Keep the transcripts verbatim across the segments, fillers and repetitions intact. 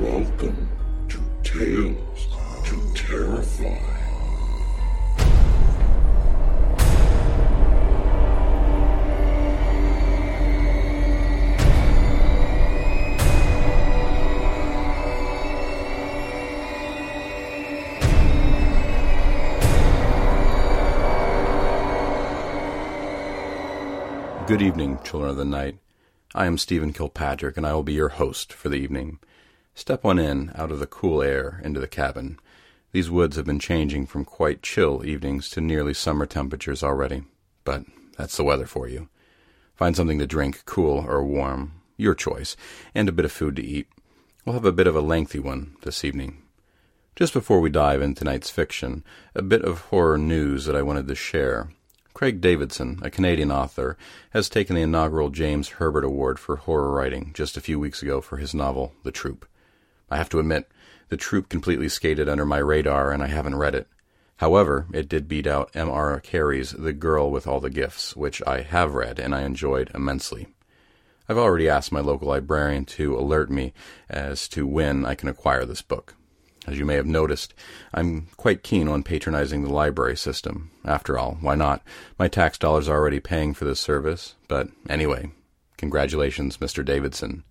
Welcome to Tales to Terrify. Good evening, children of the night. I am Stephen Kilpatrick, and I will be your host for the evening. Step on in, out of the cool air, into the cabin. These woods have been changing from quite chill evenings to nearly summer temperatures already. But that's the weather for you. Find something to drink, cool or warm, your choice, and a bit of food to eat. We'll have a bit of a lengthy one this evening. Just before we dive into tonight's fiction, a bit of horror news that I wanted to share. Craig Davidson, a Canadian author, has taken the inaugural James Herbert Award for horror writing just a few weeks ago for his novel, The Troop. I have to admit, The Troop completely skated under my radar, and I haven't read it. However, it did beat out M R Carey's The Girl with All the Gifts, which I have read and I enjoyed immensely. I've already asked my local librarian to alert me as to when I can acquire this book. As you may have noticed, I'm quite keen on patronizing the library system. After all, why not? My tax dollars are already paying for this service, but anyway, congratulations, Mister Davidson.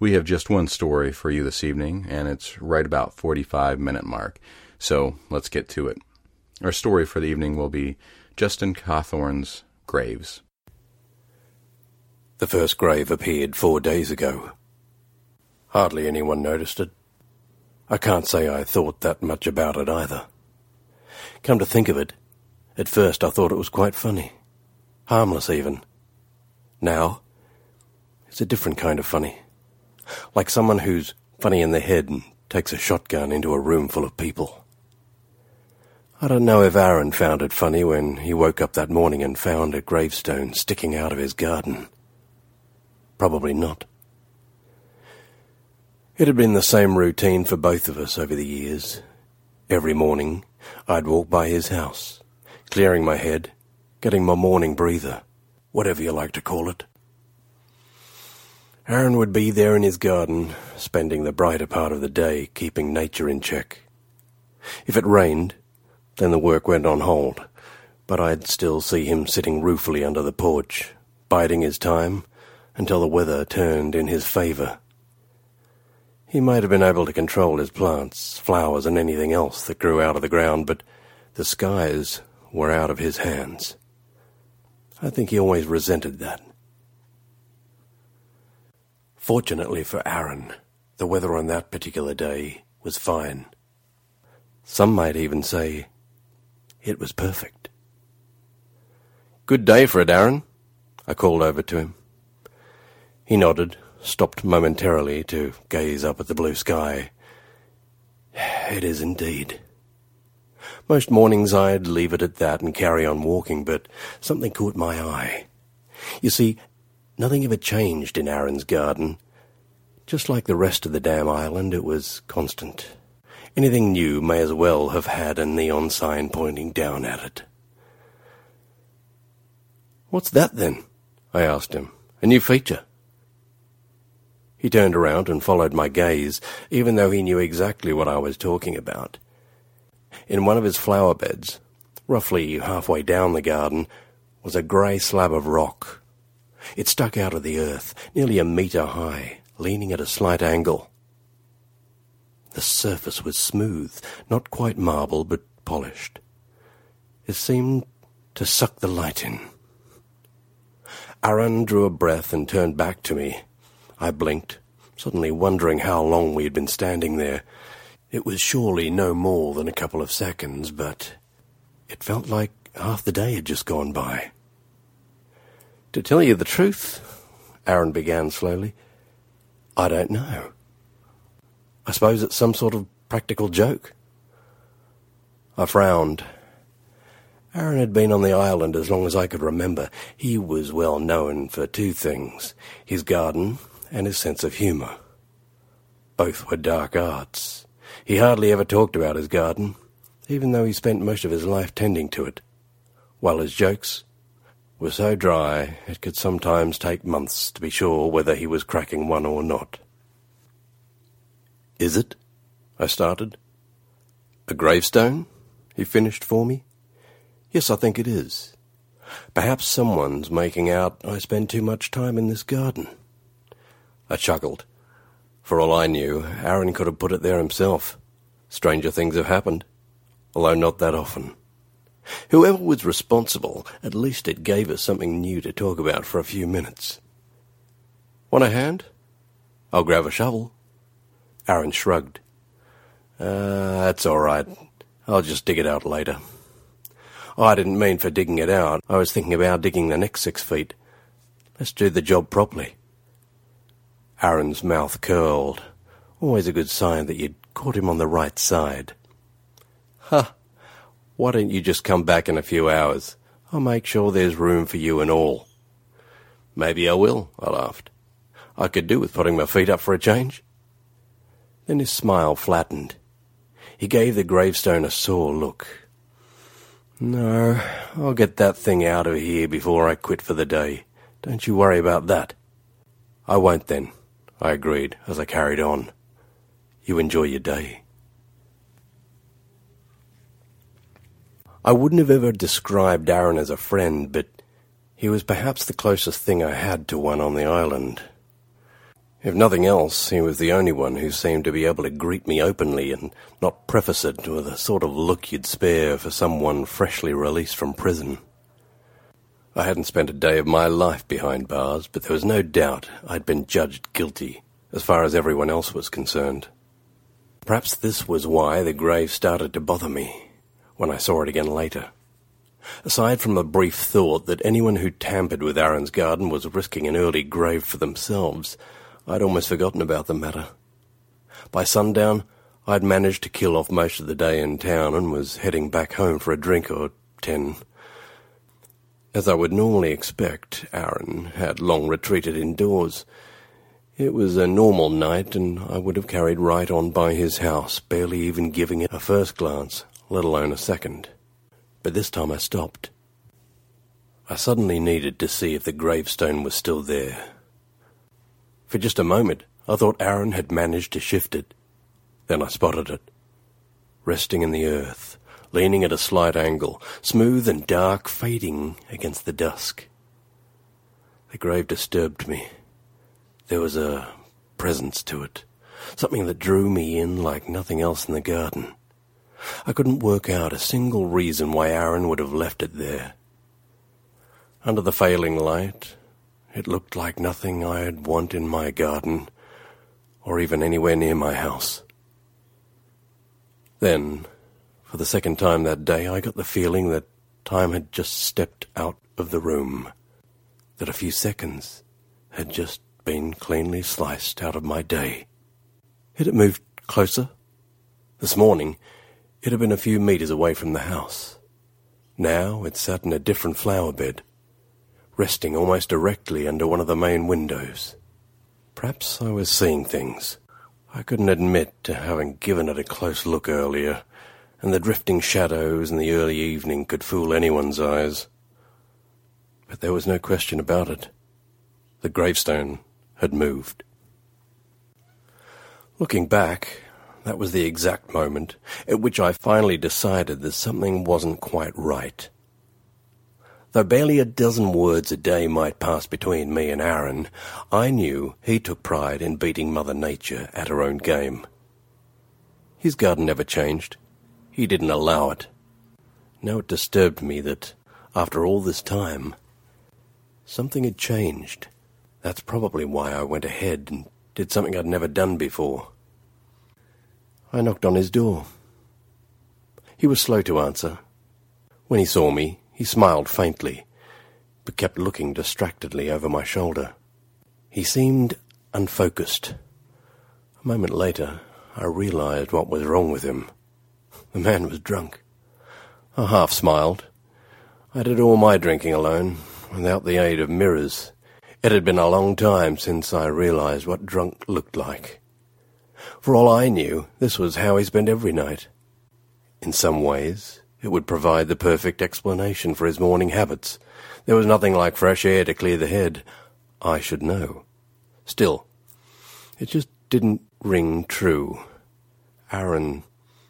We have just one story for you this evening, and it's right about forty-five minute mark, so let's get to it. Our story for the evening will be Justin Cawthorne's Graves. The first grave appeared four days ago. Hardly anyone noticed it. I can't say I thought that much about it either. Come to think of it, at first I thought it was quite funny. Harmless even. Now, it's a different kind of funny. Like someone who's funny in the head and takes a shotgun into a room full of people. I don't know if Aaron found it funny when he woke up that morning and found a gravestone sticking out of his garden. Probably not. It had been the same routine for both of us over the years. Every morning, I'd walk by his house, clearing my head, getting my morning breather, whatever you like to call it. Aaron would be there in his garden, spending the brighter part of the day keeping nature in check. If it rained, then the work went on hold, but I'd still see him sitting ruefully under the porch, biding his time until the weather turned in his favour. He might have been able to control his plants, flowers and anything else that grew out of the ground, but the skies were out of his hands. I think he always resented that. Fortunately for Aaron, the weather on that particular day was fine. Some might even say it was perfect. "Good day for it, Aaron," I called over to him. He nodded, stopped momentarily to gaze up at the blue sky. It is indeed. Most mornings I'd leave it at that and carry on walking, but something caught my eye. You see, nothing ever changed in Aaron's garden. Just like the rest of the damn island, it was constant. Anything new may as well have had a neon sign pointing down at it. "What's that, then?" I asked him. "A new feature?" He turned around and followed my gaze, even though he knew exactly what I was talking about. In one of his flower beds, roughly halfway down the garden, was a grey slab of rock. It stuck out of the earth, nearly a metre high, leaning at a slight angle. The surface was smooth, not quite marble, but polished. It seemed to suck the light in. Aaron drew a breath and turned back to me. I blinked, suddenly wondering how long we had been standing there. It was surely no more than a couple of seconds, but it felt like half the day had just gone by. "To tell you the truth," Aaron began slowly, "I don't know. I suppose it's some sort of practical joke." I frowned. Aaron had been on the island as long as I could remember. He was well known for two things, his garden and his sense of humour. Both were dark arts. He hardly ever talked about his garden, even though he spent most of his life tending to it, while his jokes were so dry it could sometimes take months to be sure whether he was cracking one or not. "Is it?" I started. "A gravestone?" he finished for me. "Yes, I think it is. Perhaps someone's making out I spend too much time in this garden." I chuckled. For all I knew, Aaron could have put it there himself. Stranger things have happened, although not that often. Whoever was responsible, at least it gave us something new to talk about for a few minutes. "Want a hand? I'll grab a shovel." Aaron shrugged. Uh, that's all right. I'll just dig it out later." I didn't mean for digging it out. I was thinking about digging the next six feet. Let's do the job properly. Aaron's mouth curled. Always a good sign that you'd caught him on the right side. "Ha! Why don't you just come back in a few hours? I'll make sure there's room for you and all." "Maybe I will," I laughed. "I could do with putting my feet up for a change." Then his smile flattened. He gave the gravestone a sore look. "No, I'll get that thing out of here before I quit for the day. Don't you worry about that." "I won't then," I agreed as I carried on. "You enjoy your day." I wouldn't have ever described Aaron as a friend, but he was perhaps the closest thing I had to one on the island. If nothing else, he was the only one who seemed to be able to greet me openly and not preface it with a sort of look you'd spare for someone freshly released from prison. I hadn't spent a day of my life behind bars, but there was no doubt I'd been judged guilty, as far as everyone else was concerned. Perhaps this was why the grave started to bother me, when I saw it again later. Aside from a brief thought that anyone who tampered with Aaron's garden was risking an early grave for themselves, I'd almost forgotten about the matter. By sundown, I'd managed to kill off most of the day in town and was heading back home for a drink or ten. As I would normally expect, Aaron had long retreated indoors. It was a normal night, and I would have carried right on by his house, barely even giving it a first glance, let alone a second. But this time I stopped. I suddenly needed to see if the gravestone was still there. For just a moment, I thought Aaron had managed to shift it. Then I spotted it, resting in the earth, leaning at a slight angle, smooth and dark, fading against the dusk. The grave disturbed me. There was a presence to it, something that drew me in like nothing else in the garden. I couldn't work out a single reason why Aaron would have left it there. Under the failing light, it looked like nothing I'd want in my garden, or even anywhere near my house. Then, for the second time that day, I got the feeling that time had just stepped out of the room, that a few seconds had just been cleanly sliced out of my day. It had moved closer. This morning, it had been a few metres away from the house. Now it sat in a different flower bed, resting almost directly under one of the main windows. Perhaps I was seeing things. I couldn't admit to having given it a close look earlier, and the drifting shadows in the early evening could fool anyone's eyes. But there was no question about it. The gravestone had moved. Looking back, that was the exact moment at which I finally decided that something wasn't quite right. Though barely a dozen words a day might pass between me and Aaron, I knew he took pride in beating Mother Nature at her own game. His garden never changed. He didn't allow it. Now it disturbed me that, after all this time, something had changed. That's probably why I went ahead and did something I'd never done before. I knocked on his door. He was slow to answer. When he saw me, he smiled faintly, but kept looking distractedly over my shoulder. He seemed unfocused. A moment later, I realized what was wrong with him. The man was drunk. I half smiled. I did all my drinking alone, without the aid of mirrors. It had been a long time since I realized what drunk looked like. For all I knew, this was how he spent every night. In some ways, it would provide the perfect explanation for his morning habits. There was nothing like fresh air to clear the head. I should know. Still, it just didn't ring true. Aaron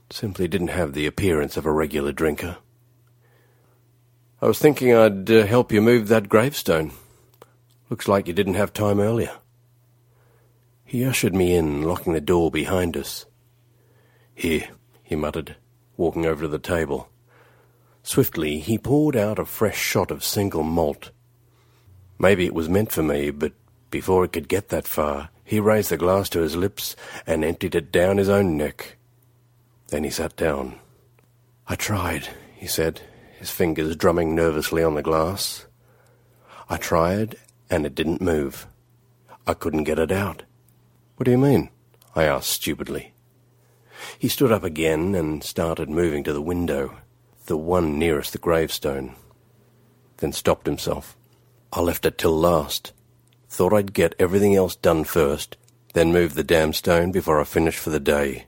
simply didn't have the appearance of a regular drinker. I was thinking I'd uh, help you move that gravestone. Looks like you didn't have time earlier. He ushered me in, locking the door behind us. "Here," he muttered, walking over to the table. Swiftly, he poured out a fresh shot of single malt. Maybe it was meant for me, but before it could get that far, he raised the glass to his lips and emptied it down his own neck. Then he sat down. "I tried," he said, his fingers drumming nervously on the glass. "I tried, and it didn't move. I couldn't get it out." "What do you mean?" I asked stupidly. He stood up again and started moving to the window, the one nearest the gravestone, then stopped himself. I left it till last. Thought I'd get everything else done first, then move the damn stone before I finished for the day.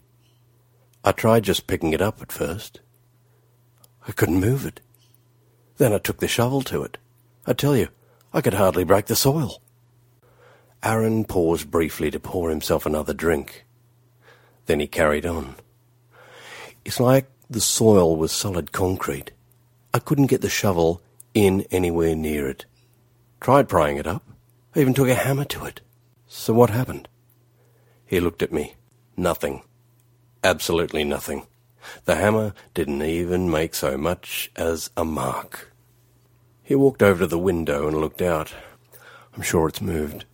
I tried just picking it up at first. I couldn't move it. Then I took the shovel to it. I tell you, I could hardly break the soil. Aaron paused briefly to pour himself another drink. Then he carried on. "It's like the soil was solid concrete. I couldn't get the shovel in anywhere near it. Tried prying it up. I even took a hammer to it." "So what happened?" He looked at me. "Nothing. Absolutely nothing. The hammer didn't even make so much as a mark." He walked over to the window and looked out. "I'm sure it's moved.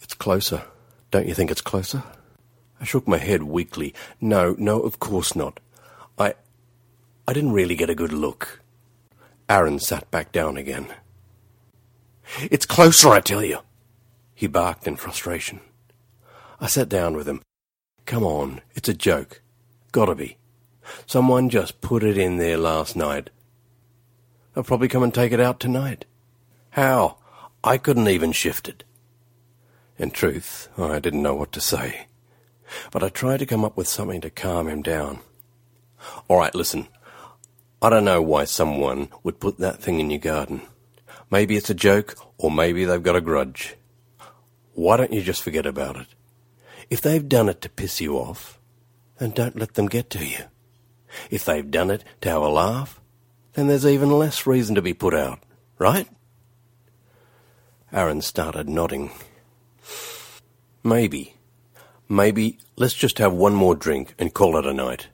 It's closer. Don't you think it's closer?" I shook my head weakly. No, no, of course not. I... I didn't really get a good look. Aaron sat back down again. "It's closer, I tell you!" he barked in frustration. I sat down with him. "Come on, it's a joke. Gotta be. Someone just put it in there last night. They'll probably come and take it out tonight. How? I couldn't even shift it." In truth, I didn't know what to say, but I tried to come up with something to calm him down. "All right, listen. I don't know why someone would put that thing in your garden. Maybe it's a joke, or maybe they've got a grudge. Why don't you just forget about it? If they've done it to piss you off, then don't let them get to you. If they've done it to have a laugh, then there's even less reason to be put out, right?" Aaron started nodding. Maybe. Maybe let's just have one more drink and call it a night.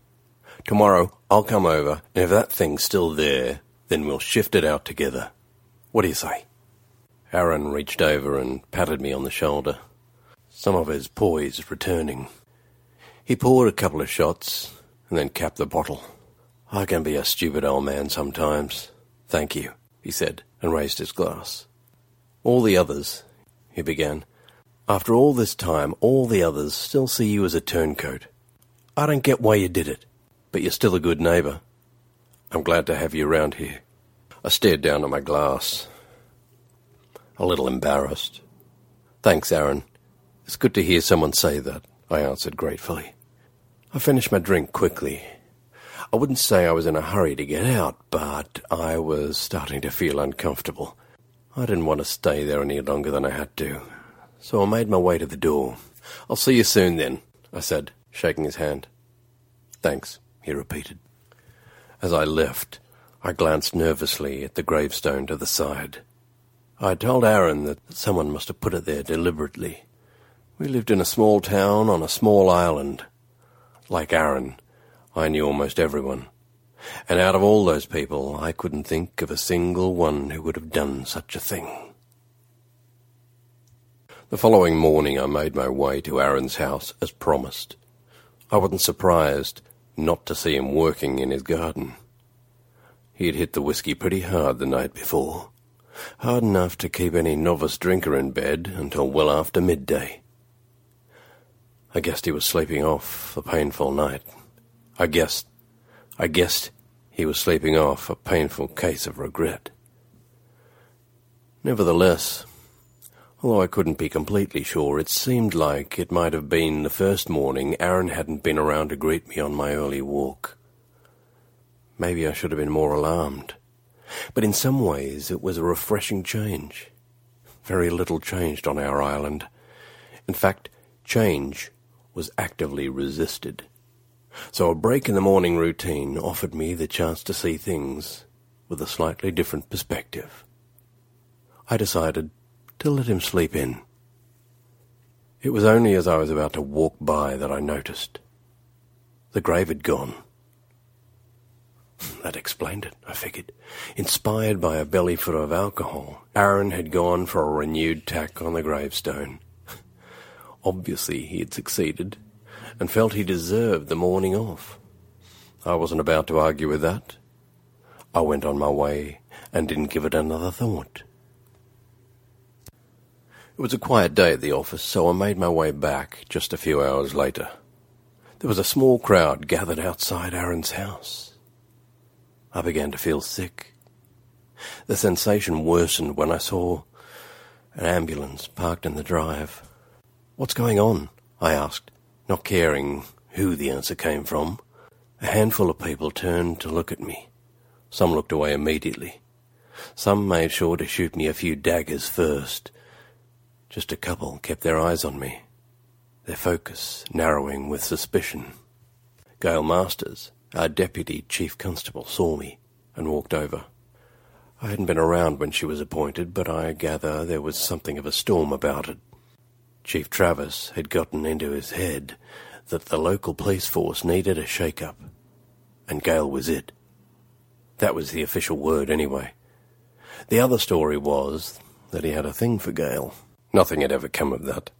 Tomorrow I'll come over, and if that thing's still there, then we'll shift it out together. What do you say?" Aaron reached over and patted me on the shoulder, some of his poise returning. He poured a couple of shots and then capped the bottle. "I can be a stupid old man sometimes. Thank you," he said, and raised his glass. "All the others," he began, After all this time, all the others still see you as a turncoat. I don't get why you did it, but you're still a good neighbour. I'm glad to have you around here. I stared down at my glass, a little embarrassed. Thanks, Aaron. It's good to hear someone say that, I answered gratefully. I finished my drink quickly. I wouldn't say I was in a hurry to get out, but I was starting to feel uncomfortable. I didn't want to stay there any longer than I had to, so I made my way to the door. I'll see you soon then, I said, shaking his hand. Thanks, he repeated. As I left, I glanced nervously at the gravestone to the side. I had told Aaron that someone must have put it there deliberately. We lived in a small town on a small island. Like Aaron, I knew almost everyone, and out of all those people, I couldn't think of a single one who would have done such a thing. The following morning, I made my way to Aaron's house as promised. I wasn't surprised not to see him working in his garden. He had hit the whiskey pretty hard the night before, hard enough to keep any novice drinker in bed until well after midday. I guessed he was sleeping off a painful night. I guessed, I guessed he was sleeping off a painful case of regret. Nevertheless, although I couldn't be completely sure, it seemed like it might have been the first morning Aaron hadn't been around to greet me on my early walk. Maybe I should have been more alarmed, but in some ways it was a refreshing change. Very little changed on our island. In fact, change was actively resisted, so a break in the morning routine offered me the chance to see things with a slightly different perspective. I decided to let him sleep in. It was only as I was about to walk by that I noticed. The grave had gone. That explained it, I figured. Inspired by a bellyful of alcohol, Aaron had gone for a renewed tack on the gravestone. Obviously he had succeeded, and felt he deserved the morning off. I wasn't about to argue with that. I went on my way and didn't give it another thought. It was a quiet day at the office, so I made my way back just a few hours later. There was a small crowd gathered outside Aaron's house. I began to feel sick. The sensation worsened when I saw an ambulance parked in the drive. "What's going on?" I asked, not caring who the answer came from. A handful of people turned to look at me. Some looked away immediately. Some made sure to shoot me a few daggers first. Just a couple kept their eyes on me, their focus narrowing with suspicion. Gail Masters, our deputy chief constable, saw me and walked over. I hadn't been around when she was appointed, but I gather there was something of a storm about it. Chief Travis had gotten into his head that the local police force needed a shake-up, and Gale was it. That was the official word anyway. The other story was that he had a thing for Gale. Nothing had ever come of that.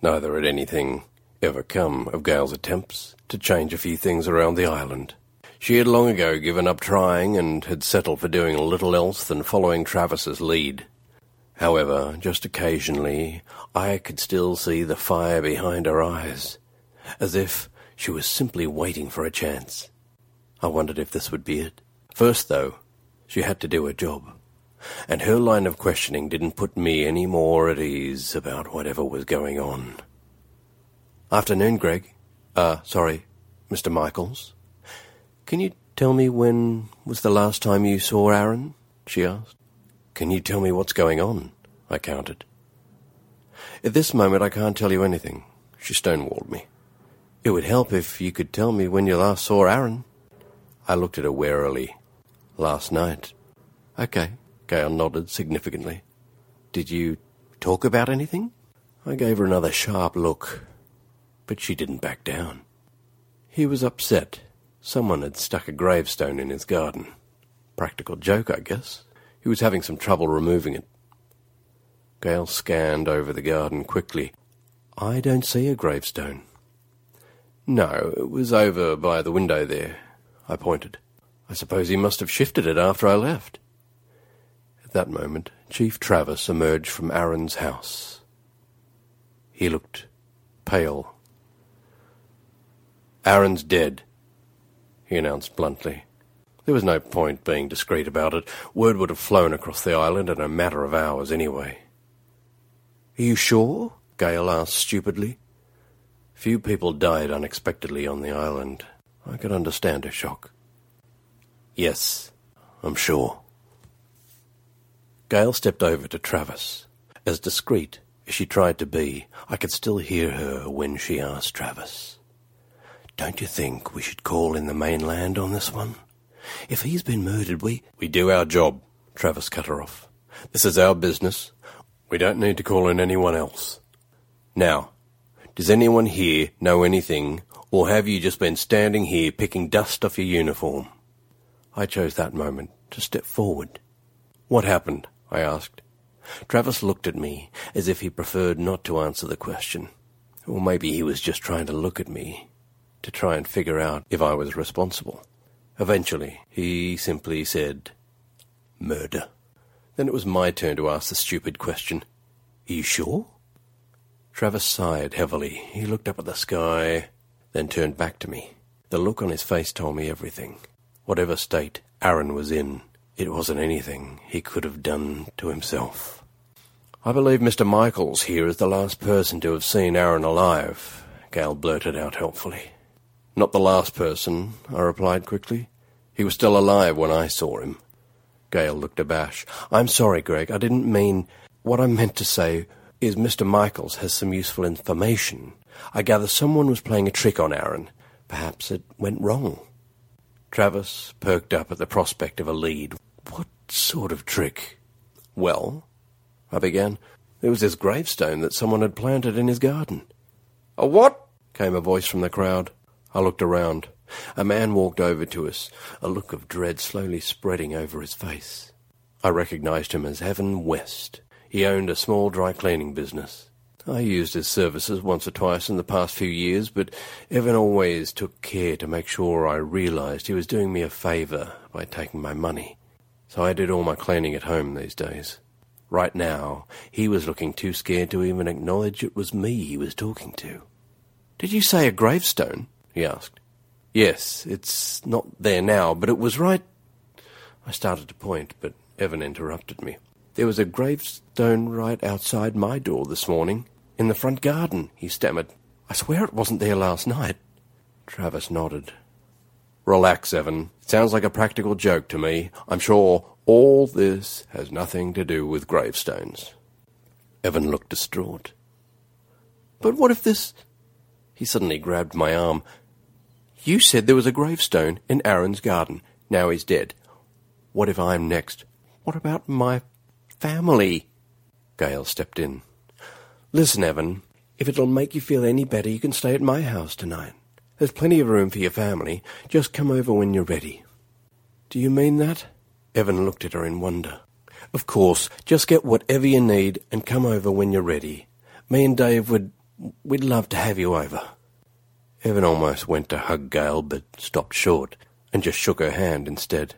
Neither had anything ever come of Gale's attempts to change a few things around the island. She had long ago given up trying and had settled for doing little else than following Travis's lead. However, just occasionally, I could still see the fire behind her eyes, as if she was simply waiting for a chance. I wondered if this would be it. First, though, she had to do her job, and her line of questioning didn't put me any more at ease about whatever was going on. "Afternoon, Greg. Uh, sorry, Mister Michaels. Can you tell me when was the last time you saw Aaron?" she asked. "Can you tell me what's going on?" I countered. "At this moment I can't tell you anything," she stonewalled me. "It would help if you could tell me when you last saw Aaron." I looked at her warily. "Last night." "Okay," Gail nodded significantly. "Did you talk about anything?" I gave her another sharp look, but she didn't back down. "He was upset. Someone had stuck a gravestone in his garden. Practical joke, I guess. He was having some trouble removing it." Gail scanned over the garden quickly. "I don't see a gravestone." "No, it was over by the window there," I pointed. "I suppose he must have shifted it after I left." At that moment, Chief Travis emerged from Aaron's house. He looked pale. "Aaron's dead," he announced bluntly. There was no point being discreet about it. Word would have flown across the island in a matter of hours anyway. "Are you sure?" Gale asked stupidly. Few people died unexpectedly on the island. I could understand her shock. "Yes, I'm sure." Gale stepped over to Travis. As discreet as she tried to be, I could still hear her when she asked Travis, "Don't you think we should call in the mainland on this one? If he's been murdered, we... We do our job," Travis cut her off. "This is our business. We don't need to call in anyone else. Now, does anyone here know anything, or have you just been standing here picking dust off your uniform?" I chose that moment to step forward. "What happened?" I asked. Travis looked at me as if he preferred not to answer the question. Or maybe he was just trying to look at me to try and figure out if I was responsible. Eventually, he simply said, "Murder." Then it was my turn to ask the stupid question, "Are you sure?" Travis sighed heavily. He looked up at the sky, then turned back to me. The look on his face told me everything. Whatever state Aaron was in, it wasn't anything he could have done to himself. "I believe Mister Michaels here is the last person to have seen Aaron alive," Gale blurted out helpfully. "Not the last person," I replied quickly. "He was still alive when I saw him." Gale looked abashed. "I'm sorry, Greg. I didn't mean... What I meant to say is Mister Michaels has some useful information. I gather someone was playing a trick on Aaron. Perhaps it went wrong." Travis perked up at the prospect of a lead. "What sort of trick?" "Well," I began, "there was this gravestone that someone had planted in his garden." "A what?" came a voice from the crowd. I looked around. A man walked over to us, a look of dread slowly spreading over his face. I recognized him as Evan West. He owned a small dry-cleaning business. I used his services once or twice in the past few years, but Evan always took care to make sure I realized he was doing me a favor by taking my money. So I did all my cleaning at home these days. Right now, he was looking too scared to even acknowledge it was me he was talking to. "Did you say a gravestone?" he asked. "Yes, it's not there now, but it was right..." I started to point, but Evan interrupted me. "There was a gravestone right outside my door this morning, in the front garden," he stammered. "I swear it wasn't there last night." Travis nodded. "Relax, Evan. It sounds like a practical joke to me. I'm sure all this has nothing to do with gravestones." Evan looked distraught. "But what if this..." He suddenly grabbed my arm. "You said there was a gravestone in Aaron's garden. Now he's dead. What if I'm next? What about my family?" Gale stepped in. "Listen, Evan, if it'll make you feel any better, you can stay at my house tonight. There's plenty of room for your family. Just come over when you're ready." "Do you mean that?" Evan looked at her in wonder. "Of course. Just get whatever you need and come over when you're ready. Me and Dave would... we'd love to have you over." Evan almost went to hug Gale, but stopped short and just shook her hand instead.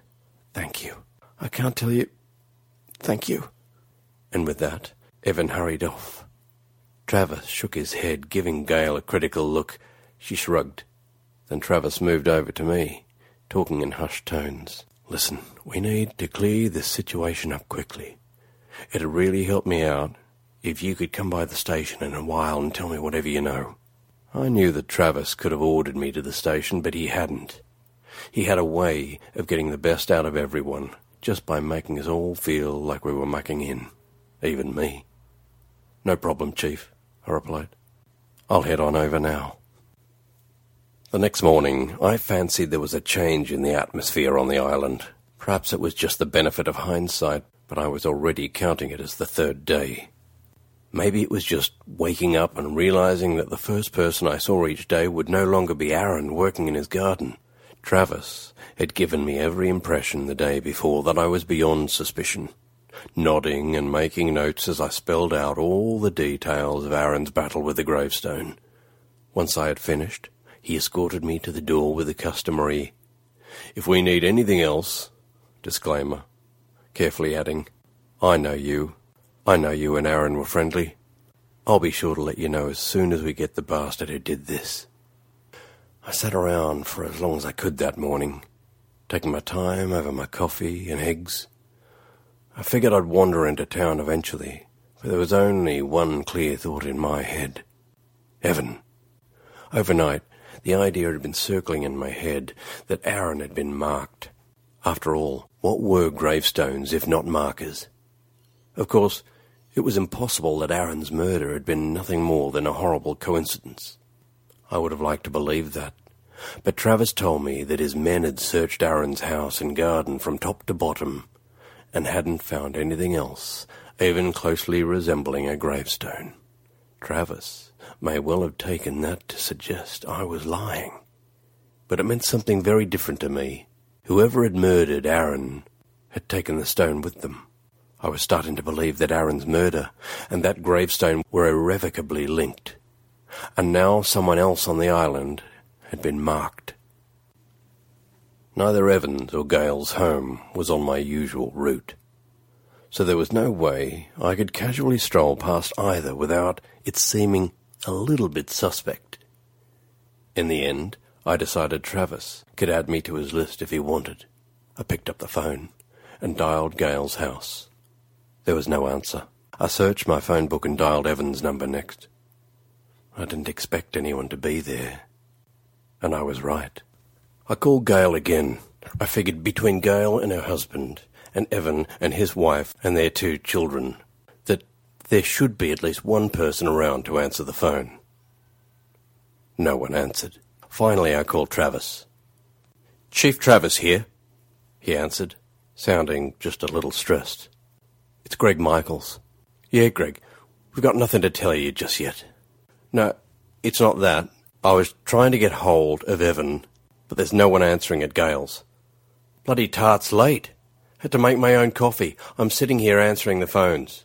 "Thank you. I can't tell you... thank you." And with that, Evan hurried off. Travis shook his head, giving Gale a critical look. She shrugged. Then Travis moved over to me, talking in hushed tones. "Listen, we need to clear this situation up quickly. It'd really help me out if you could come by the station in a while and tell me whatever you know." I knew that Travis could have ordered me to the station, but he hadn't. He had a way of getting the best out of everyone, just by making us all feel like we were mucking in, even me. "No problem, Chief," I replied. "I'll head on over now." The next morning, I fancied there was a change in the atmosphere on the island. Perhaps it was just the benefit of hindsight, but I was already counting it as the third day. Maybe it was just waking up and realizing that the first person I saw each day would no longer be Aaron working in his garden. Travis had given me every impression the day before that I was beyond suspicion, nodding and making notes as I spelled out all the details of Aaron's battle with the gravestone. Once I had finished, he escorted me to the door with the customary, "If we need anything else," disclaimer, carefully adding, "I know you. I know you and Aaron were friendly." I'll be sure to let you know as soon as we get the bastard who did this. I sat around for as long as I could that morning, taking my time over my coffee and eggs. I figured I'd wander into town eventually, but there was only one clear thought in my head. Evan. Overnight, the idea had been circling in my head that Aaron had been marked. After all, what were gravestones if not markers? Of course, it was impossible that Aaron's murder had been nothing more than a horrible coincidence. I would have liked to believe that, but Travis told me that his men had searched Aaron's house and garden from top to bottom and hadn't found anything else, even closely resembling a gravestone. Travis may well have taken that to suggest I was lying, but it meant something very different to me. Whoever had murdered Aaron had taken the stone with them. I was starting to believe that Aaron's murder and that gravestone were irrevocably linked. And now someone else on the island had been marked. Neither Evans or Gale's home was on my usual route, so there was no way I could casually stroll past either without it seeming a little bit suspect. In the end, I decided Travis could add me to his list if he wanted. I picked up the phone and dialed Gale's house. There was no answer. I searched my phone book and dialed Evans' number next. I didn't expect anyone to be there, and I was right. I called Gale again. I figured between Gale and her husband, and Evan and his wife and their two children, that there should be at least one person around to answer the phone. No one answered. Finally, I called Travis. "Chief Travis here," he answered, sounding just a little stressed. "It's Greg Michaels." "Yeah, Greg, we've got nothing to tell you just yet." "No, it's not that. I was trying to get hold of Evan, but there's no one answering at Gale's. Bloody tart's late. Had to make my own coffee. I'm sitting here answering the phones."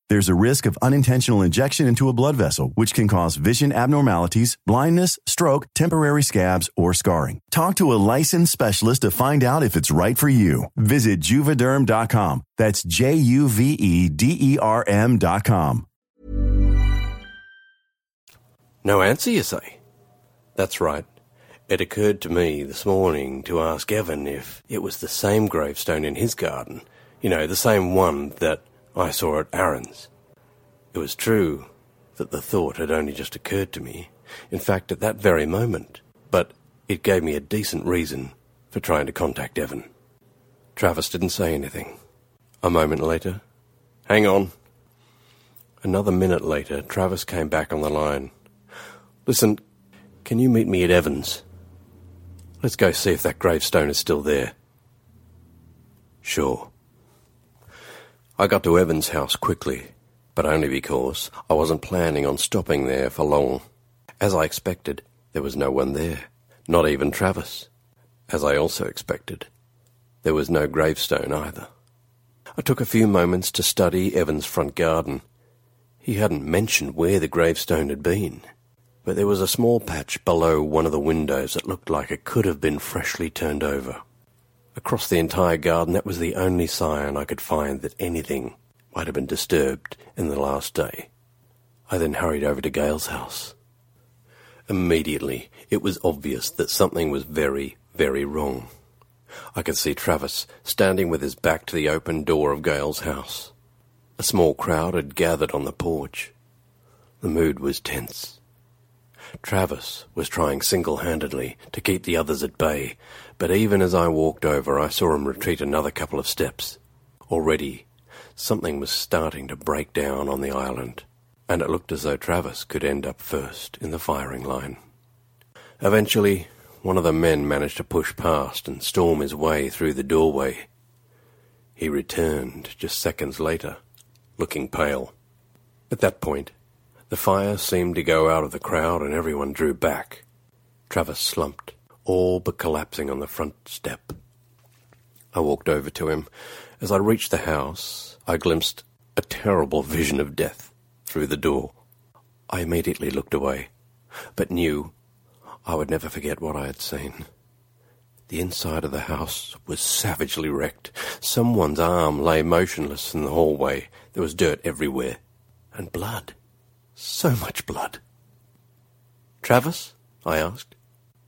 There's a risk of unintentional injection into a blood vessel, which can cause vision abnormalities, blindness, stroke, temporary scabs, or scarring. Talk to a licensed specialist to find out if it's right for you. Visit Juvederm dot com. That's J U V E D E R M dot com. No answer, you say? That's right. It occurred to me this morning to ask Evan if it was the same gravestone in his garden. You know, the same one that I saw at Aaron's. It was true that the thought had only just occurred to me, in fact at that very moment, but it gave me a decent reason for trying to contact Evan. Travis didn't say anything. A moment later, "Hang on." Another minute later, Travis came back on the line. "Listen, can you meet me at Evan's? Let's go see if that gravestone is still there." "Sure." I got to Evan's house quickly, but only because I wasn't planning on stopping there for long. As I expected, there was no one there, not even Travis. As I also expected, there was no gravestone either. I took a few moments to study Evan's front garden. He hadn't mentioned where the gravestone had been, but there was a small patch below one of the windows that looked like it could have been freshly turned over. Across the entire garden, that was the only sign I could find that anything might have been disturbed in the last day. I then hurried over to Gail's house. Immediately, it was obvious that something was very, very wrong. I could see Travis standing with his back to the open door of Gail's house. A small crowd had gathered on the porch. The mood was tense. Travis was trying single-handedly to keep the others at bay, but even as I walked over, I saw him retreat another couple of steps. Already, something was starting to break down on the island, and it looked as though Travis could end up first in the firing line. Eventually, one of the men managed to push past and storm his way through the doorway. He returned just seconds later, looking pale. At that point, the fire seemed to go out of the crowd and everyone drew back. Travis slumped, all but collapsing on the front step. I walked over to him. As I reached the house, I glimpsed a terrible vision of death through the door. I immediately looked away, but knew I would never forget what I had seen. The inside of the house was savagely wrecked. Someone's arm lay motionless in the hallway. There was dirt everywhere, and blood. So much blood. "Travis?" I asked.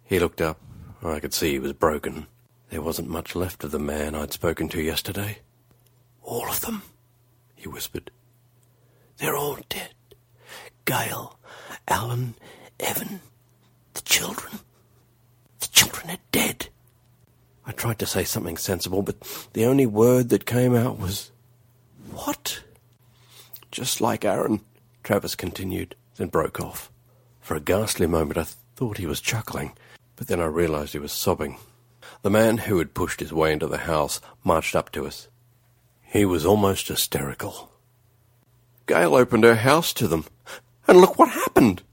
He looked up. I could see he was broken. There wasn't much left of the man I'd spoken to yesterday. "All of them," he whispered. "They're all dead. Gail, Alan, Evan, the children. The children are dead." I tried to say something sensible, but the only word that came out was, "What?" "Just like Aaron," Travis continued, then broke off. For a ghastly moment I thought he was chuckling, but then I realised he was sobbing. The man who had pushed his way into the house marched up to us. He was almost hysterical. "Gail opened her house to them, and look what happened.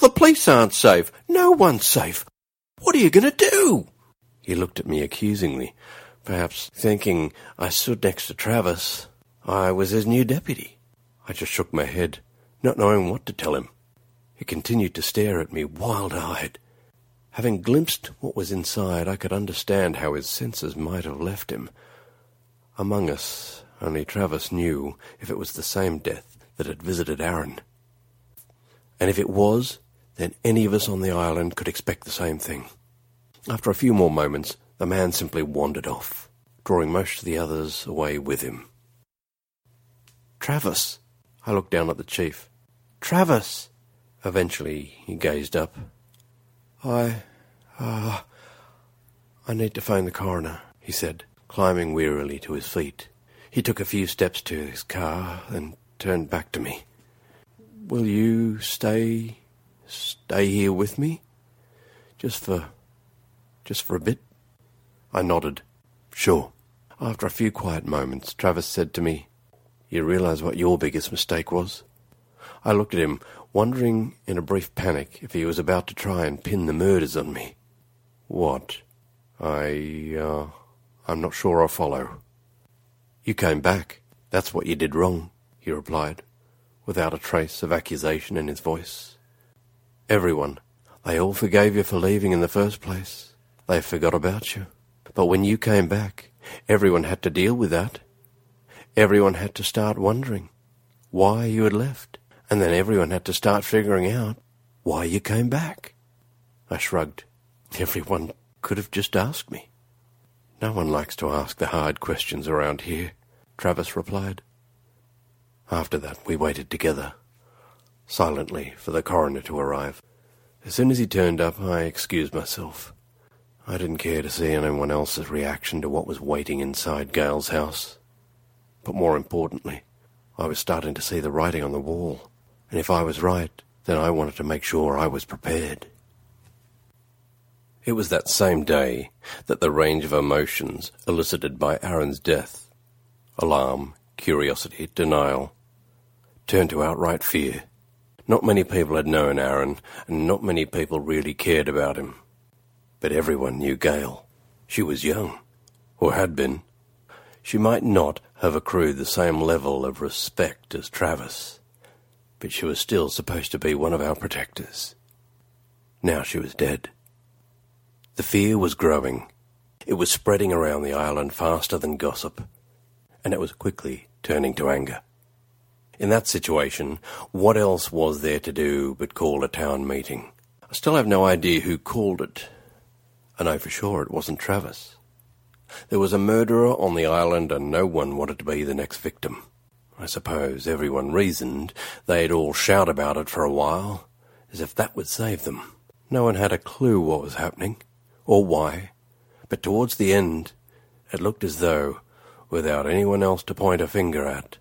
The police aren't safe. No one's safe. What are you going to do?" He looked at me accusingly, perhaps thinking I stood next to Travis. I was his new deputy. I just shook my head, not knowing what to tell him. He continued to stare at me, wild-eyed. Having glimpsed what was inside, I could understand how his senses might have left him. Among us, only Travis knew if it was the same death that had visited Aaron. And if it was, then any of us on the island could expect the same thing. After a few more moments, the man simply wandered off, drawing most of the others away with him. "Travis!" I looked down at the chief. "Travis!" Eventually, he gazed up. I, uh, I need to phone the coroner," he said, climbing wearily to his feet. He took a few steps to his car, then turned back to me. "Will you stay, stay here with me? Just for, just for a bit?" I nodded. "Sure." After a few quiet moments, Travis said to me, "You realise what your biggest mistake was?" I looked at him, wondering in a brief panic if he was about to try and pin the murders on me. "What?" I, uh, I'm not sure I follow." "You came back. That's what you did wrong," he replied, without a trace of accusation in his voice. "Everyone, they all forgave you for leaving in the first place. They forgot about you. But when you came back, everyone had to deal with that. Everyone had to start wondering why you had left, and then everyone had to start figuring out why you came back." I shrugged. Everyone could have just asked me. "No one likes to ask the hard questions around here," Travis replied. After that, we waited together, silently, for the coroner to arrive. As soon as he turned up, I excused myself. I didn't care to see anyone else's reaction to what was waiting inside Gail's house. But more importantly, I was starting to see the writing on the wall, and if I was right, then I wanted to make sure I was prepared. It was that same day that the range of emotions elicited by Aaron's death, alarm, curiosity, denial, turned to outright fear. Not many people had known Aaron, and not many people really cared about him. But everyone knew Gail. She was young, or had been. She might not have accrued the same level of respect as Travis, but she was still supposed to be one of our protectors. Now she was dead. The fear was growing. It was spreading around the island faster than gossip, and it was quickly turning to anger. In that situation, what else was there to do but call a town meeting? I still have no idea who called it. I know for sure it wasn't Travis. There was a murderer on the island and no one wanted to be the next victim. I suppose everyone reasoned they'd all shout about it for a while, as if that would save them. No one had a clue what was happening, or why, but towards the end, it looked as though, without anyone else to point a finger at,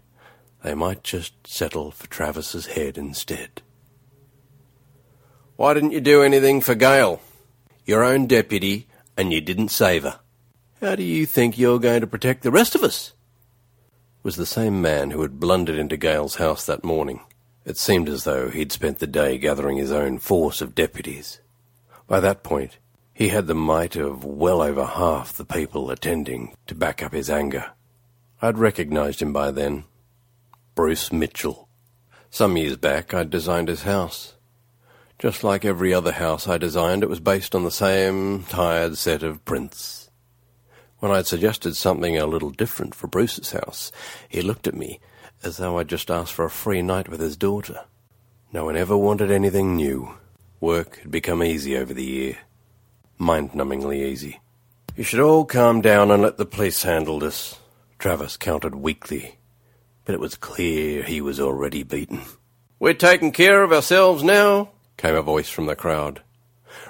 they might just settle for Travis's head instead. Why didn't you do anything for Gail? Your own deputy, and you didn't save her. How do you think you're going to protect the rest of us? Was the same man who had blundered into Gail's house that morning. It seemed as though he'd spent the day gathering his own force of deputies. By that point, he had the might of well over half the people attending to back up his anger. I'd recognised him by then. Bruce Mitchell. Some years back, I'd designed his house. Just like every other house I designed, it was based on the same tired set of prints. When I'd suggested something a little different for Bruce's house, he looked at me as though I'd just asked for a free night with his daughter. No one ever wanted anything new. Work had become easy over the year. Mind-numbingly easy. You should all calm down and let the police handle this, Travis countered weakly, but it was clear he was already beaten. We're taking care of ourselves now, came a voice from the crowd.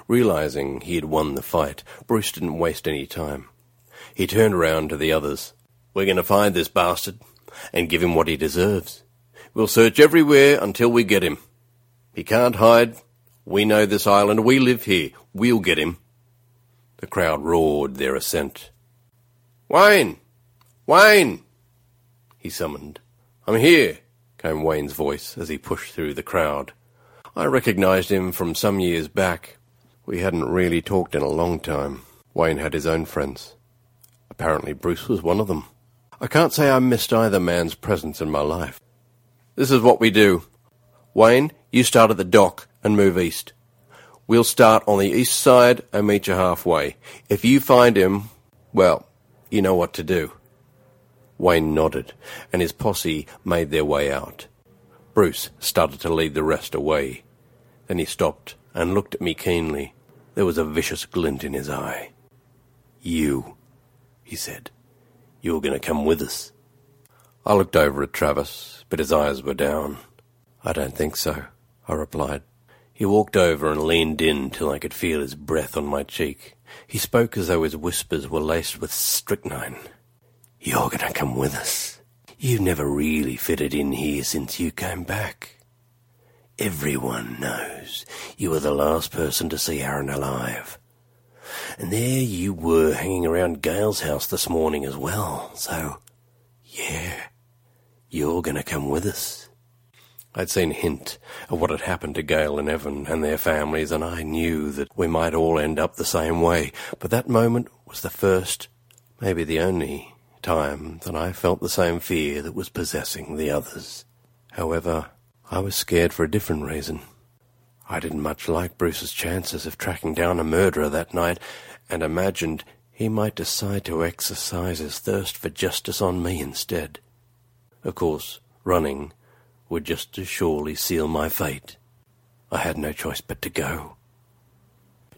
Realising he had won the fight, Bruce didn't waste any time. He turned round to the others. We're going to find this bastard and give him what he deserves. We'll search everywhere until we get him. He can't hide. We know this island. We live here. We'll get him. The crowd roared their assent. Wayne! Wayne! He summoned. I'm here, came Wayne's voice as he pushed through the crowd. I recognised him from some years back. We hadn't really talked in a long time. Wayne had his own friends. Apparently Bruce was one of them. I can't say I missed either man's presence in my life. This is what we do. Wayne, you start at the dock and move east. We'll start on the east side and meet you halfway. If you find him, well, you know what to do. Wayne nodded, and his posse made their way out. Bruce started to lead the rest away. Then he stopped and looked at me keenly. There was a vicious glint in his eye. You, he said, you're going to come with us. I looked over at Travis, but his eyes were down. I don't think so, I replied. He walked over and leaned in till I could feel his breath on my cheek. He spoke as though his whispers were laced with strychnine. You're going to come with us. You've never really fitted in here since you came back. Everyone knows you were the last person to see Aaron alive. And there you were hanging around Gail's house this morning as well, so, yeah, you're going to come with us. I'd seen a hint of what had happened to Gail and Evan and their families, and I knew that we might all end up the same way, but that moment was the first, maybe the only time that I felt the same fear that was possessing the others. However, I was scared for a different reason. I didn't much like Bruce's chances of tracking down a murderer that night, and imagined he might decide to exercise his thirst for justice on me instead. Of course, running would just as surely seal my fate. I had no choice but to go.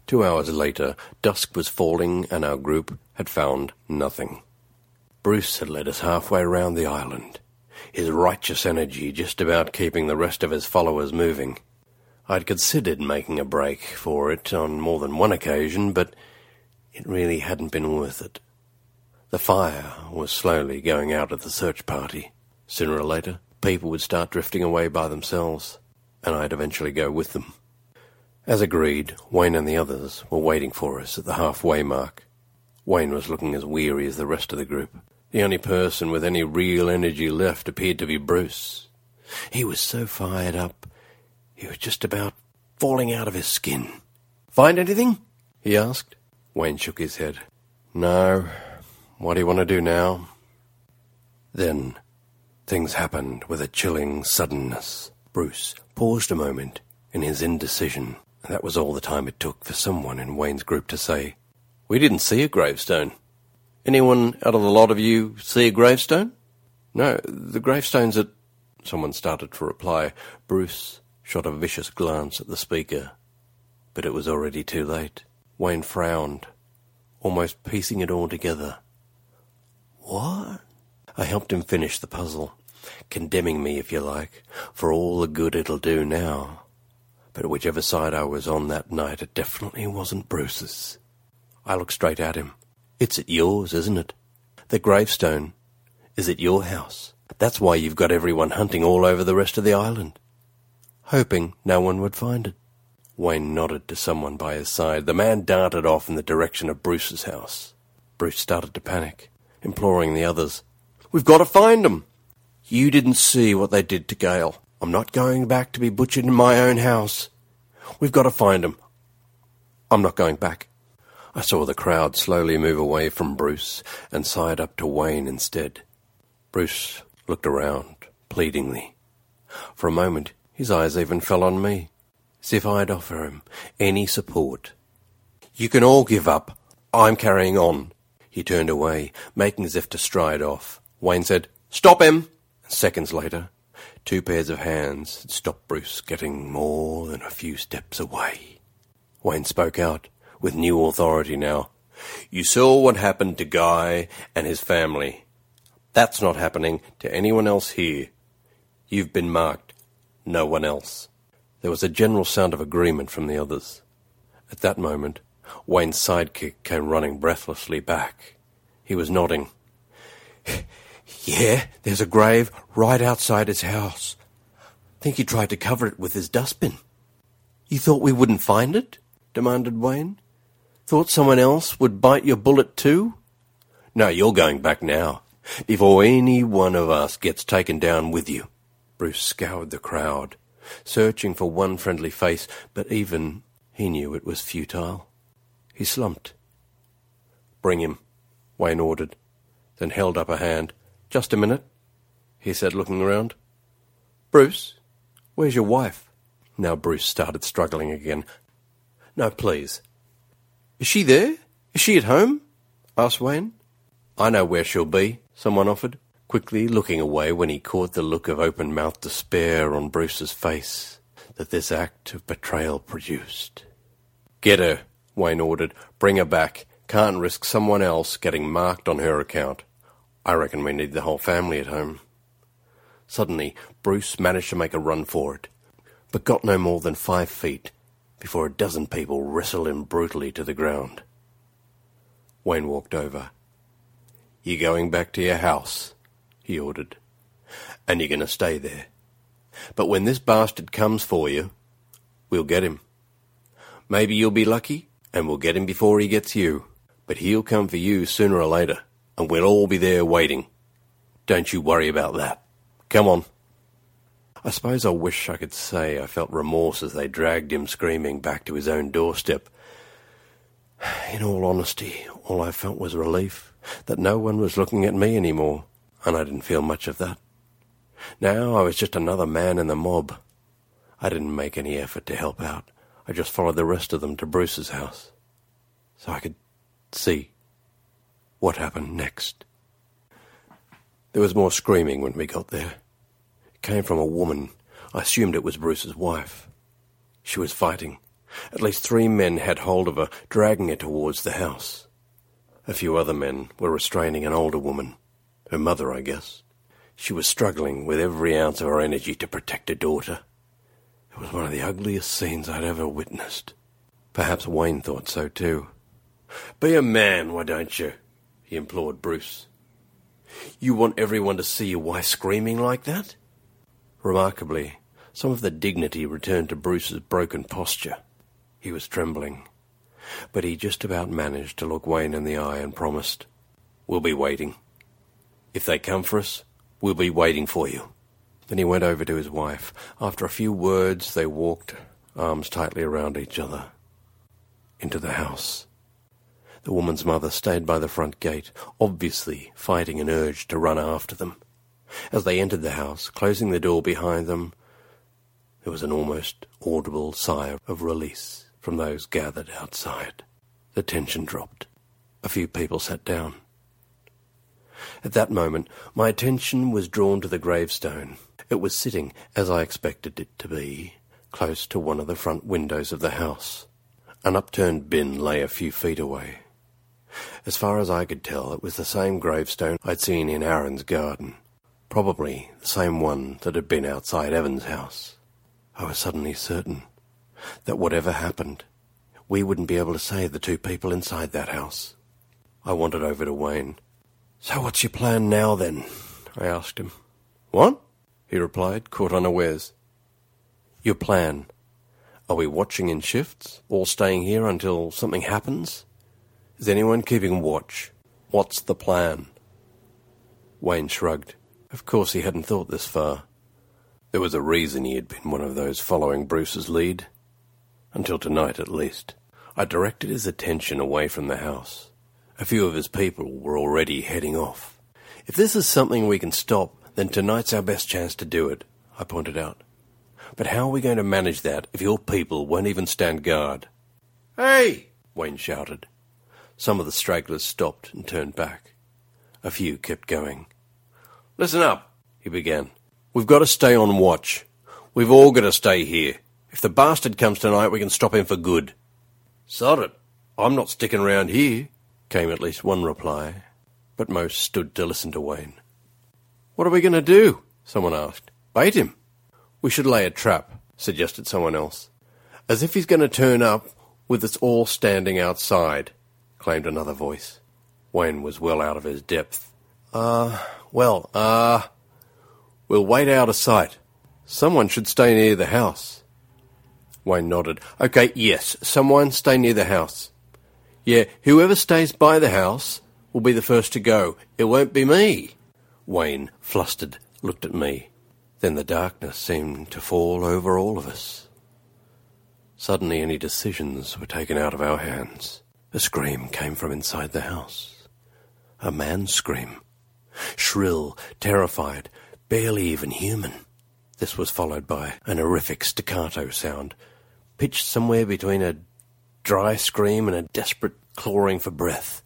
Two hours later, dusk was falling and our group had found nothing. Bruce had led us halfway round the island, his righteous energy just about keeping the rest of his followers moving. I'd considered making a break for it on more than one occasion, but it really hadn't been worth it. The fire was slowly going out of the search party. Sooner or later, people would start drifting away by themselves, and I'd eventually go with them. As agreed, Wayne and the others were waiting for us at the halfway mark. Wayne was looking as weary as the rest of the group. The only person with any real energy left appeared to be Bruce. He was so fired up, he was just about falling out of his skin. Find anything? He asked. Wayne shook his head. No. What do you want to do now? Then things happened with a chilling suddenness. Bruce paused a moment in his indecision. That was all the time it took for someone in Wayne's group to say, "We didn't see a gravestone. Anyone out of the lot of you see a gravestone?" "No, the gravestones at—" Someone started to reply. Bruce shot a vicious glance at the speaker, but it was already too late. Wayne frowned, almost piecing it all together. "What?" I helped him finish the puzzle, condemning me, if you like, for all the good it'll do now. But whichever side I was on that night, it definitely wasn't Bruce's. I looked straight at him. "It's at yours, isn't it? The gravestone is at your house. That's why you've got everyone hunting all over the rest of the island, hoping no one would find it." Wayne nodded to someone by his side. The man darted off in the direction of Bruce's house. Bruce started to panic, imploring the others, "We've got to find them. You didn't see what they did to Gale. I'm not going back to be butchered in my own house. We've got to find them. I'm not going back." I saw the crowd slowly move away from Bruce and side up to Wayne instead. Bruce looked around, pleadingly. For a moment, his eyes even fell on me, as if I'd offer him any support. "You can all give up. I'm carrying on." He turned away, making as if to stride off. Wayne said, "Stop him!" Seconds later, two pairs of hands had stopped Bruce getting more than a few steps away. Wayne spoke out, with new authority now. "You saw what happened to Guy and his family. That's not happening to anyone else here. You've been marked. No one else." There was a general sound of agreement from the others. At that moment, Wayne's sidekick came running breathlessly back. He was nodding. "Yeah, there's a grave right outside his house. Think he tried to cover it with his dustbin." "You thought we wouldn't find it?" demanded Wayne. "Thought someone else would bite your bullet too?" "No, you're going back now, before any one of us gets taken down with you." Bruce scoured the crowd, searching for one friendly face, but even he knew it was futile. He slumped. "Bring him," Wayne ordered, then held up a hand. "Just a minute," he said, looking around. "Bruce, where's your wife?" Now Bruce started struggling again. "No, please." "Is she there? Is she at home?" asked Wayne. "I know where she'll be," someone offered, quickly looking away when he caught the look of open-mouthed despair on Bruce's face that this act of betrayal produced. "Get her," Wayne ordered. "Bring her back. Can't risk someone else getting marked on her account. I reckon we need the whole family at home." Suddenly, Bruce managed to make a run for it, but got no more than five feet before a dozen people wrestled him brutally to the ground. Wayne walked over. "You're going back to your house," he ordered, "and you're going to stay there. But when this bastard comes for you, we'll get him. Maybe you'll be lucky, and we'll get him before he gets you. But he'll come for you sooner or later, and we'll all be there waiting. Don't you worry about that. Come on." I suppose I wish I could say I felt remorse as they dragged him screaming back to his own doorstep. In all honesty, all I felt was relief that no one was looking at me anymore, and I didn't feel much of that. Now I was just another man in the mob. I didn't make any effort to help out. I just followed the rest of them to Bruce's house, so I could see what happened next. There was more screaming when we got there. It came from a woman. I assumed it was Bruce's wife. She was fighting. At least three men had hold of her, dragging her towards the house. A few other men were restraining an older woman, her mother, I guess. She was struggling with every ounce of her energy to protect her daughter. It was one of the ugliest scenes I'd ever witnessed. Perhaps Wayne thought so too. "Be a man, why don't you?" he implored Bruce. "You want everyone to see your wife screaming like that?" Remarkably, some of the dignity returned to Bruce's broken posture. He was trembling, but he just about managed to look Wayne in the eye and promised, "We'll be waiting. If they come for us, we'll be waiting for you." Then he went over to his wife. After a few words, they walked, arms tightly around each other, into the house. The woman's mother stayed by the front gate, obviously fighting an urge to run after them. As they entered the house, closing the door behind them, there was an almost audible sigh of release from those gathered outside. The tension dropped. A few people sat down. At that moment, my attention was drawn to the gravestone. It was sitting, as I expected it to be, close to one of the front windows of the house. An upturned bin lay a few feet away. As far as I could tell, it was the same gravestone I'd seen in Aaron's garden, probably the same one that had been outside Evan's house. I was suddenly certain that whatever happened, we wouldn't be able to save the two people inside that house. I wandered over to Wayne. "So what's your plan now, then?" I asked him. "What?" he replied, caught unawares. "Your plan. Are we watching in shifts, or staying here until something happens? Is anyone keeping watch? What's the plan?" Wayne shrugged. Of course he hadn't thought this far. There was a reason he had been one of those following Bruce's lead. Until tonight, at least. I directed his attention away from the house. A few of his people were already heading off. "If this is something we can stop, then tonight's our best chance to do it," I pointed out. "But how are we going to manage that if your people won't even stand guard?" "Hey!" Wayne shouted. Some of the stragglers stopped and turned back. A few kept going. "Listen up," he began. "We've got to stay on watch. We've all got to stay here. If the bastard comes tonight, we can stop him for good." "Sod it. I'm not sticking round here," came at least one reply, but most stood to listen to Wayne. "What are we going to do?" someone asked. "Bait him." "We should lay a trap," suggested someone else. "As if he's going to turn up with us all standing outside," claimed another voice. Wayne was well out of his depth. Uh, well, uh, "We'll wait out of sight. Someone should stay near the house." Wayne nodded. "Okay, yes, someone stay near the house. Yeah, whoever stays by the house will be the first to go. It won't be me." Wayne, flustered, looked at me. Then the darkness seemed to fall over all of us. Suddenly any decisions were taken out of our hands. A scream came from inside the house. A man's scream. Shrill, terrified, barely even human. This was followed by an horrific staccato sound, pitched somewhere between a dry scream and a desperate clawing for breath.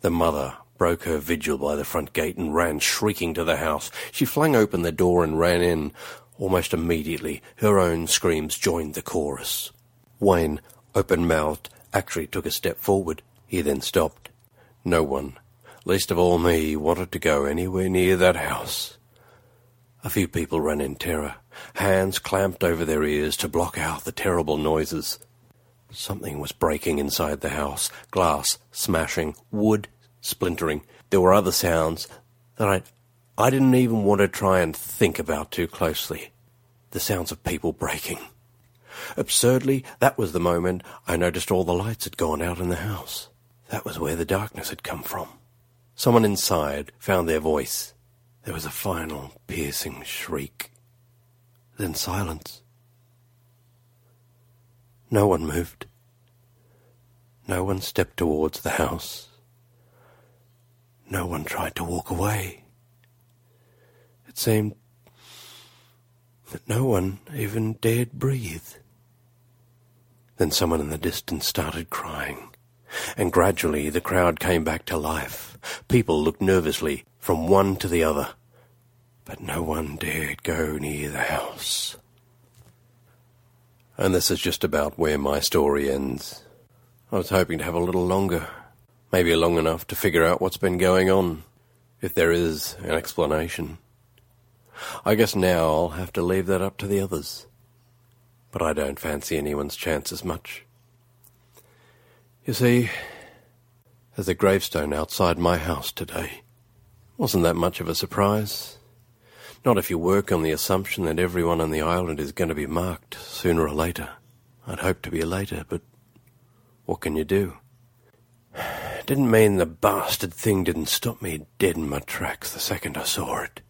The mother broke her vigil by the front gate and ran shrieking to the house. She flung open the door and ran in. Almost immediately, her own screams joined the chorus. Wayne, open-mouthed, actually took a step forward. He then stopped. No one, least of all me, wanted to go anywhere near that house. A few people ran in terror, hands clamped over their ears to block out the terrible noises. Something was breaking inside the house, glass smashing, wood splintering. There were other sounds that I, I didn't even want to try and think about too closely. The sounds of people breaking. Absurdly, that was the moment I noticed all the lights had gone out in the house. That was where the darkness had come from. Someone inside found their voice. There was a final piercing shriek. Then silence. No one moved. No one stepped towards the house. No one tried to walk away. It seemed that no one even dared breathe. Then someone in the distance started crying, and gradually the crowd came back to life. People looked nervously from one to the other, but no one dared go near the house. And this is just about where my story ends. I was hoping to have a little longer. Maybe long enough to figure out what's been going on, if there is an explanation. I guess now I'll have to leave that up to the others. But I don't fancy anyone's chances much. You see, there's a gravestone outside my house today. Wasn't that much of a surprise? Not if you work on the assumption that everyone on the island is going to be marked sooner or later. I'd hope to be later, but what can you do? Didn't mean the bastard thing didn't stop me dead in my tracks the second I saw it.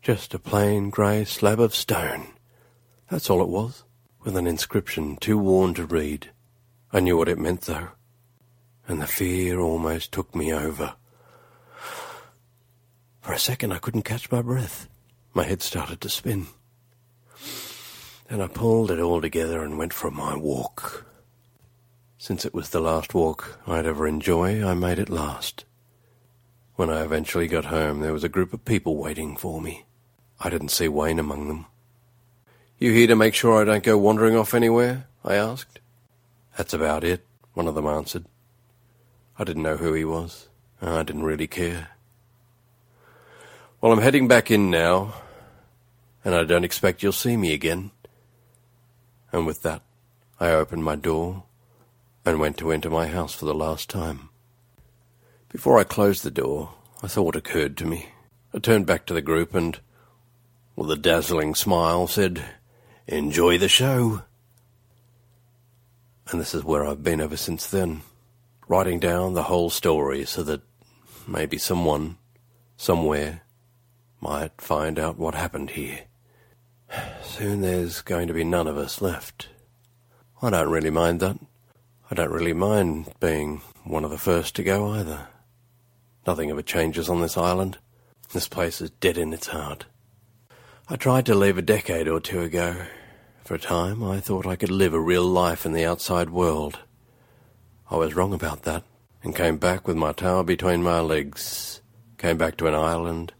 Just a plain grey slab of stone. That's all it was, with an inscription too worn to read. I knew what it meant, though. and the fear almost took me over. For a second I couldn't catch my breath. My head started to spin. Then I pulled it all together and went for my walk. Since it was the last walk I'd ever enjoy, I made it last. When I eventually got home, there was a group of people waiting for me. I didn't see Wayne among them. "You here to make sure I don't go wandering off anywhere?" I asked. "That's about it," one of them answered. I didn't know who he was. I didn't really care. "Well, I'm heading back in now, and I don't expect you'll see me again." And with that, I opened my door and went to enter my house for the last time. Before I closed the door, a thought occurred to me. I turned back to the group and, with a dazzling smile, said, "Enjoy the show." And this is where I've been ever since then, writing down the whole story so that maybe someone, somewhere, might find out what happened here. Soon there's going to be none of us left. I don't really mind that. I don't really mind being one of the first to go either. Nothing ever changes on this island. This place is dead in its heart. I tried to leave a decade or two ago. For a time, I thought I could live a real life in the outside world. I was wrong about that, and came back with my tail between my legs. Came back to an island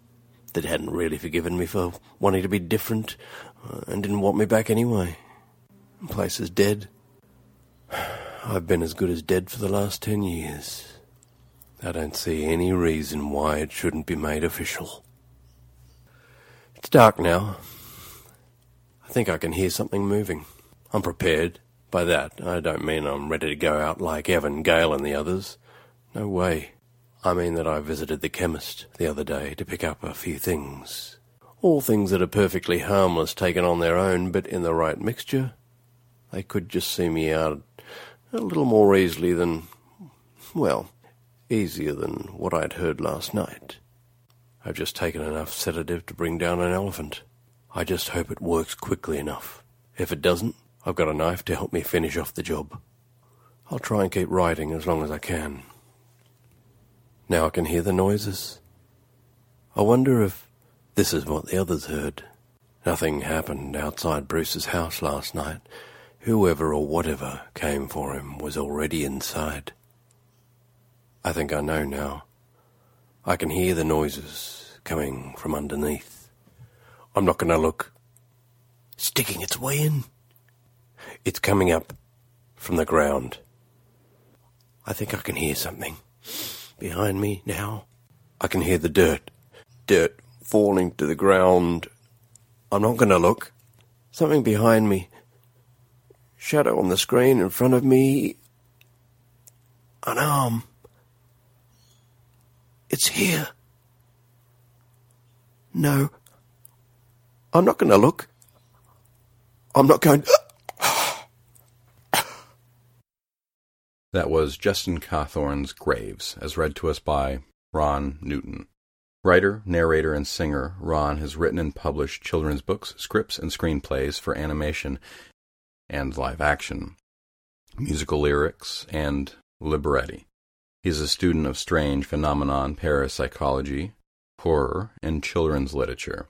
that hadn't really forgiven me for wanting to be different, and didn't want me back anyway. The place is dead. I've been as good as dead for the last ten years. I don't see any reason why it shouldn't be made official. It's dark now. I think I can hear something moving. I'm prepared. By that, I don't mean I'm ready to go out like Evan, Gale and the others. No way. I mean that I visited the chemist the other day to pick up a few things. All things that are perfectly harmless taken on their own, but in the right mixture, they could just see me out a little more easily than, well, easier than what I'd heard last night. I've just taken enough sedative to bring down an elephant. I just hope it works quickly enough. If it doesn't, I've got a knife to help me finish off the job. I'll try and keep writing as long as I can. Now I can hear the noises. I wonder if this is what the others heard. Nothing happened outside Bruce's house last night. Whoever or whatever came for him was already inside. I think I know now. I can hear the noises coming from underneath. I'm not going to look. Sticking its way in. It's coming up from the ground. I think I can hear something behind me now. I can hear the dirt. Dirt falling to the ground. I'm not going to look. Something behind me. Shadow on the screen in front of me. An arm. It's here. No. I'm not going to look. I'm not going... That was Justin Cawthorne's Graves, as read to us by Ron Newton. Writer, narrator, and singer, Ron has written and published children's books, scripts, and screenplays for animation and live action, musical lyrics, and libretti. He is a student of strange phenomenon, parapsychology, horror, and children's literature.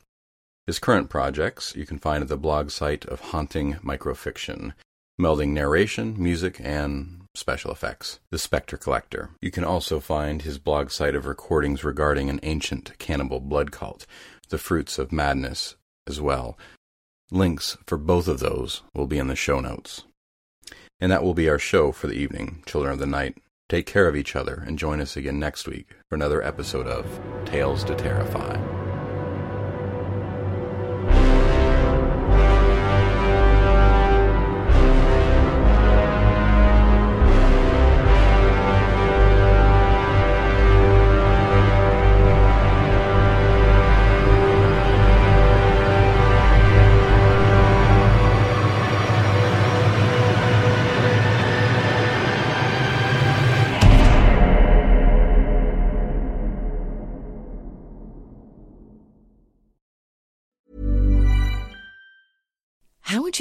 His current projects you can find at the blog site of Haunting Microfiction, melding narration, music, and special effects, The Spectre Collector. You can also find his blog site of recordings regarding an ancient cannibal blood cult, The Fruits of Madness, as well. Links for both of those will be in the show notes. And that will be our show for the evening, Children of the Night. Take care of each other and join us again next week for another episode of Tales to Terrify. How would